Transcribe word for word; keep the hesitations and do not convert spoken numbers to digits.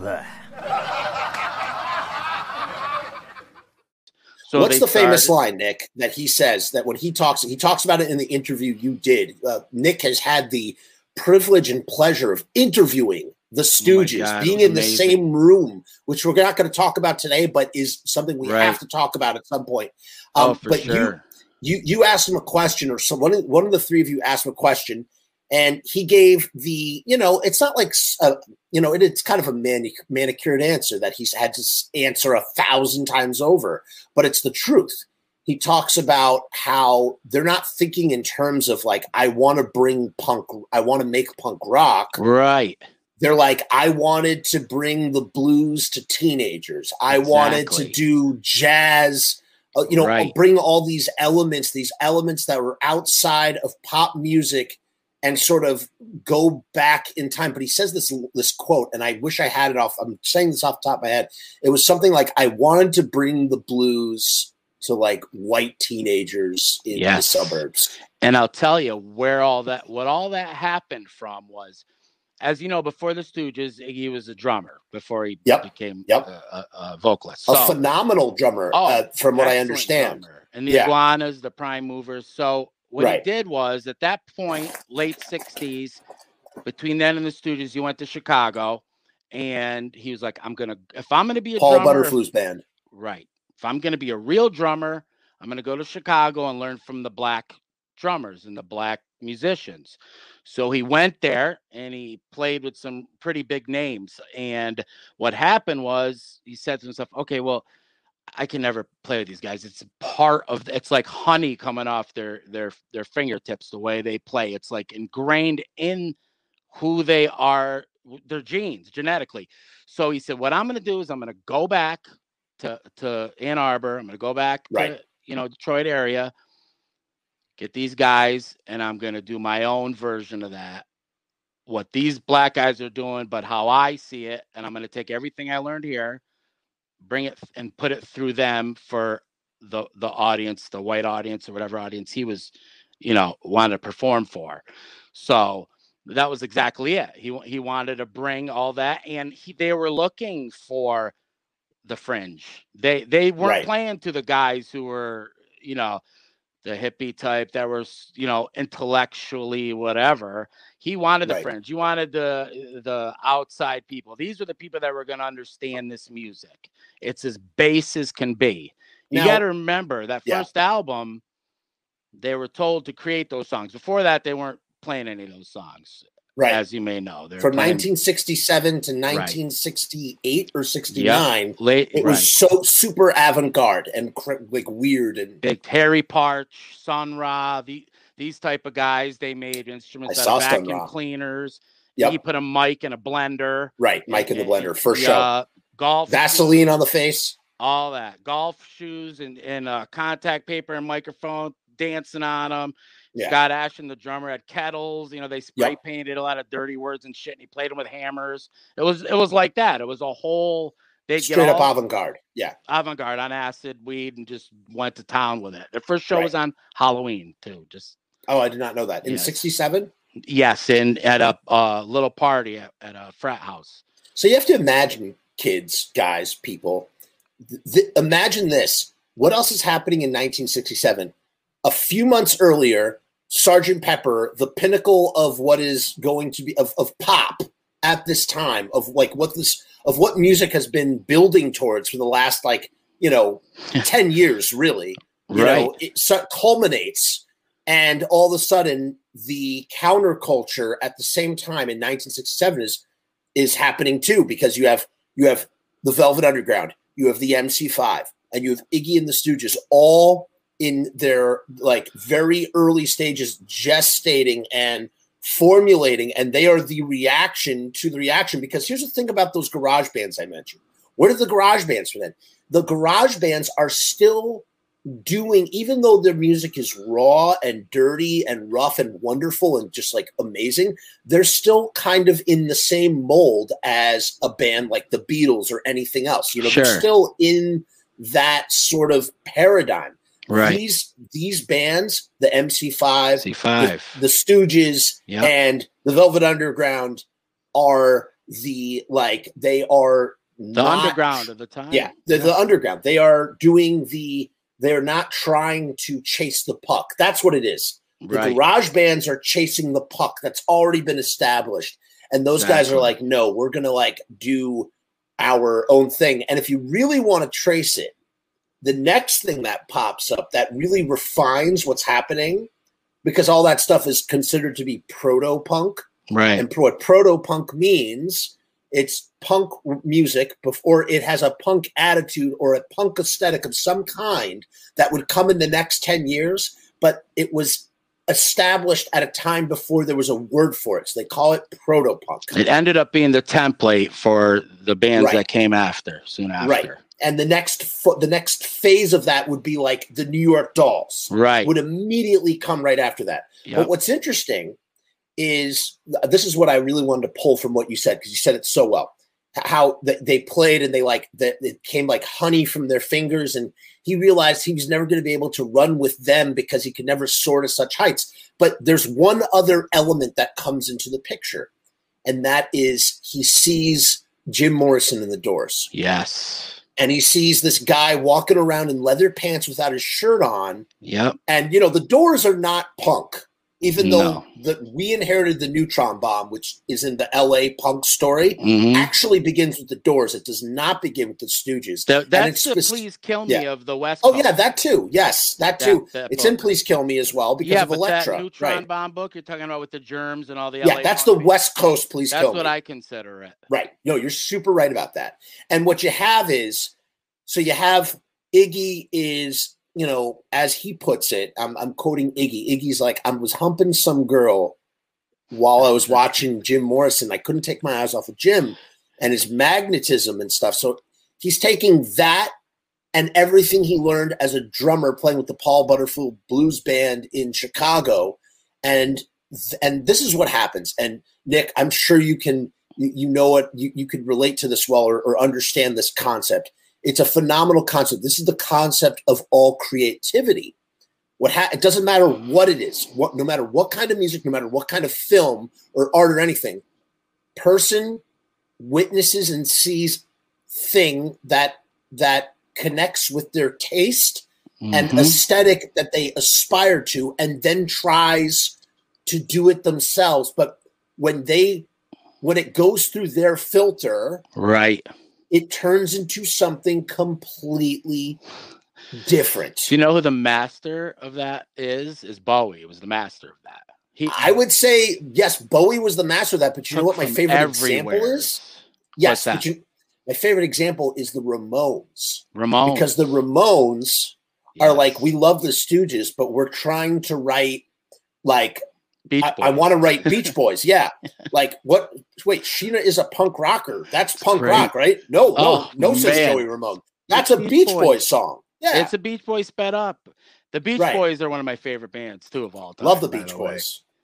Pepper. So what's the started- famous line, Nick, that he says that when he talks, he talks about it in the interview you did. Uh, Nick has had the privilege and pleasure of interviewing the Stooges, oh God, being in amazing. the same room, which we're not going to talk about today, but is something we right. have to talk about at some point. Um, oh, for but sure. you, you, you asked him a question, or some, one, of, one of the three of you asked him a question, and he gave the, you know, it's not like, uh, you know, it, it's kind of a manic, manicured answer that he's had to answer a thousand times over, but it's the truth. He talks about how they're not thinking in terms of like, I want to bring punk, I want to make punk rock. Right. They're like, I wanted to bring the blues to teenagers. I exactly. wanted to do jazz, uh, you know, right. bring all these elements, these elements that were outside of pop music and sort of go back in time. But he says this, this quote, and I wish I had it off. I'm saying this off the top of my head. It was something like, I wanted to bring the blues to like white teenagers in yes. the suburbs. And I'll tell you where all that, what all that happened from was, as you know, before the Stooges, Iggy was a drummer before he yep. became yep. a, a vocalist. So, a phenomenal drummer, oh, uh, from what I understand. Drummer. And the yeah. Iguanas, the Prime Movers. So what right. he did was, at that point, late sixties, between then and the Stooges, he went to Chicago, and he was like, "I'm gonna, if I'm gonna be a Paul drummer, Butterfield's band, right? If I'm gonna be a real drummer, I'm gonna go to Chicago and learn from the black drummers and the black musicians." So he went there and he played with some pretty big names. And what happened was, he said to himself, okay, well, I can never play with these guys. It's part of, it's like honey coming off their, their, their fingertips, the way they play. It's like ingrained in who they are, their genes, genetically. So he said, what I'm going to do is I'm going to go back to, to Ann Arbor. I'm going to go back right. to, you know, Detroit area, get these guys, and I'm going to do my own version of that, what these black guys are doing, but how I see it. And I'm going to take everything I learned here, bring it and put it through them for the, the audience, the white audience or whatever audience he was, you know, wanted to perform for. So that was exactly it. He, he wanted to bring all that. And he, they were looking for the fringe. They, they weren't right. playing to the guys who were, you know, the hippie type that was, you know, intellectually whatever. He wanted the right. fringe. He wanted the the outside people. These were the people that were going to understand this music. It's as base as can be. You got to remember that first yeah. album, they were told to create those songs. Before that, they weren't playing any of those songs, right? As you may know, from playing... nineteen sixty-seven to nineteen sixty-eight right. or sixty-nine, yep. Late, it was right. so super avant-garde and like weird and big. Harry Partch, Sun Ra, the, these type of guys. They made instruments I out of vacuum cleaners. Yep. He put a mic in a blender. Right, mic in the blender. First show. Uh, golf Vaseline shoes, on the face. All that golf shoes and and uh, contact paper and microphone, dancing on them. Yeah. Scott Asheton, the drummer, had kettles. You know, they spray yep. painted a lot of dirty words and shit, and he played them with hammers. It was it was like that. It was a whole they straight up avant garde, yeah, avant garde on acid, weed, and just went to town with it. Their first show right. was on Halloween too. Just oh, I did not know that in sixty-seven. Yes, yes, and at a uh, little party at, at a frat house. So you have to imagine, kids, guys, people, th- th- imagine this. What else is happening in nineteen sixty-seven? A few months earlier, Sergeant Pepper, the pinnacle of what is going to be of, of pop at this time, of like what this of what music has been building towards for the last like, you know, ten years really. You right. know, it so, culminates, and all of a sudden the counterculture at the same time in nineteen sixty-seven is is happening too, because you have you have the Velvet Underground, you have the M C five, and you have Iggy and the Stooges, all in their like very early stages, gestating and formulating, and they are the reaction to the reaction. Because here's the thing about those garage bands I mentioned. Where are the garage bands for them? The garage bands are still doing, even though their music is raw and dirty and rough and wonderful and just like amazing, they're still kind of in the same mold as a band like the Beatles or anything else. You know, sure. They're still in that sort of paradigm. Right. These these bands, the M C five, the, the Stooges, yep. and the Velvet Underground, are the, like, they are the not, underground at the time. Yeah, the, yeah. the underground. They are doing the, they're not trying to chase the puck. That's what it is. The right. garage bands are chasing the puck that's already been established. And those exactly. guys are like, no, we're going to, like, do our own thing. And if you really want to trace it, the next thing that pops up that really refines what's happening, because all that stuff is considered to be proto-punk. Right. And what proto-punk means, it's punk music before it has a punk attitude or a punk aesthetic of some kind that would come in the next ten years, but it was established at a time before there was a word for it. So they call it proto-punk. It ended up being the template for the bands right. that came after, soon after. Right. And the next fo- the next phase of that would be like the New York Dolls. Right. Would immediately come right after that. Yep. But what's interesting is, this is what I really wanted to pull from what you said, because you said it so well, how they played and they like that it came like honey from their fingers, and he realized he was never going to be able to run with them because he could never soar to such heights. But there's one other element that comes into the picture, and that is he sees Jim Morrison in the Doors. Yes. And he sees this guy walking around in leather pants without his shirt on. Yep. And, you know, the Doors are not punk, even no. though the, we inherited the Neutron Bomb, which is in the L A punk story, mm-hmm. actually begins with the Doors. It does not begin with the Stooges. The, that's and it's the spe- Please Kill Me yeah. of the West Coast. Oh, yeah, that too. Yes, that too. That, that it's book. In Please Kill Me as well because yeah, of Elektra. That Neutron right. Bomb book you're talking about with the germs and all the L A Yeah, that's the people. West Coast Please that's Kill Me. That's what I consider it. Right. No, you're super right about that. And what you have is, so you have Iggy is... you know, as he puts it, I'm, I'm quoting Iggy. Iggy's like, I was humping some girl while I was watching Jim Morrison. I couldn't take my eyes off of Jim and his magnetism and stuff. So he's taking that and everything he learned as a drummer playing with the Paul Butterfield Blues Band in Chicago. And and this is what happens. And Nick, I'm sure you can, you know it, you, you could relate to this well or, or understand this concept. It's a phenomenal concept. This is the concept of all creativity. What ha- It doesn't matter what it is, what, no matter what kind of music, no matter what kind of film or art or anything, person witnesses and sees thing that that connects with their taste mm-hmm. and aesthetic that they aspire to, and then tries to do it themselves. But when they when it goes through their filter, right. it turns into something completely different. Do you know who the master of that is? Is Bowie. It was the master of that. He, I would say, yes, Bowie was the master of that, but you know what my favorite everywhere. example is? Yes, but you, my favorite example is the Ramones. Ramones. Because the Ramones yes. are like, we love the Stooges, but we're trying to write like, Beach Boys. I, I want to write Beach Boys. Yeah. Like what? Wait, Sheena is a punk rocker. That's punk right. rock, right? No, oh, no, no, says Joey Ramone. That's it's a Beach Boys. Boys song. Yeah. It's a Beach Boys sped up. The Beach right. Boys are one of my favorite bands too of all time. Love the Beach Boys.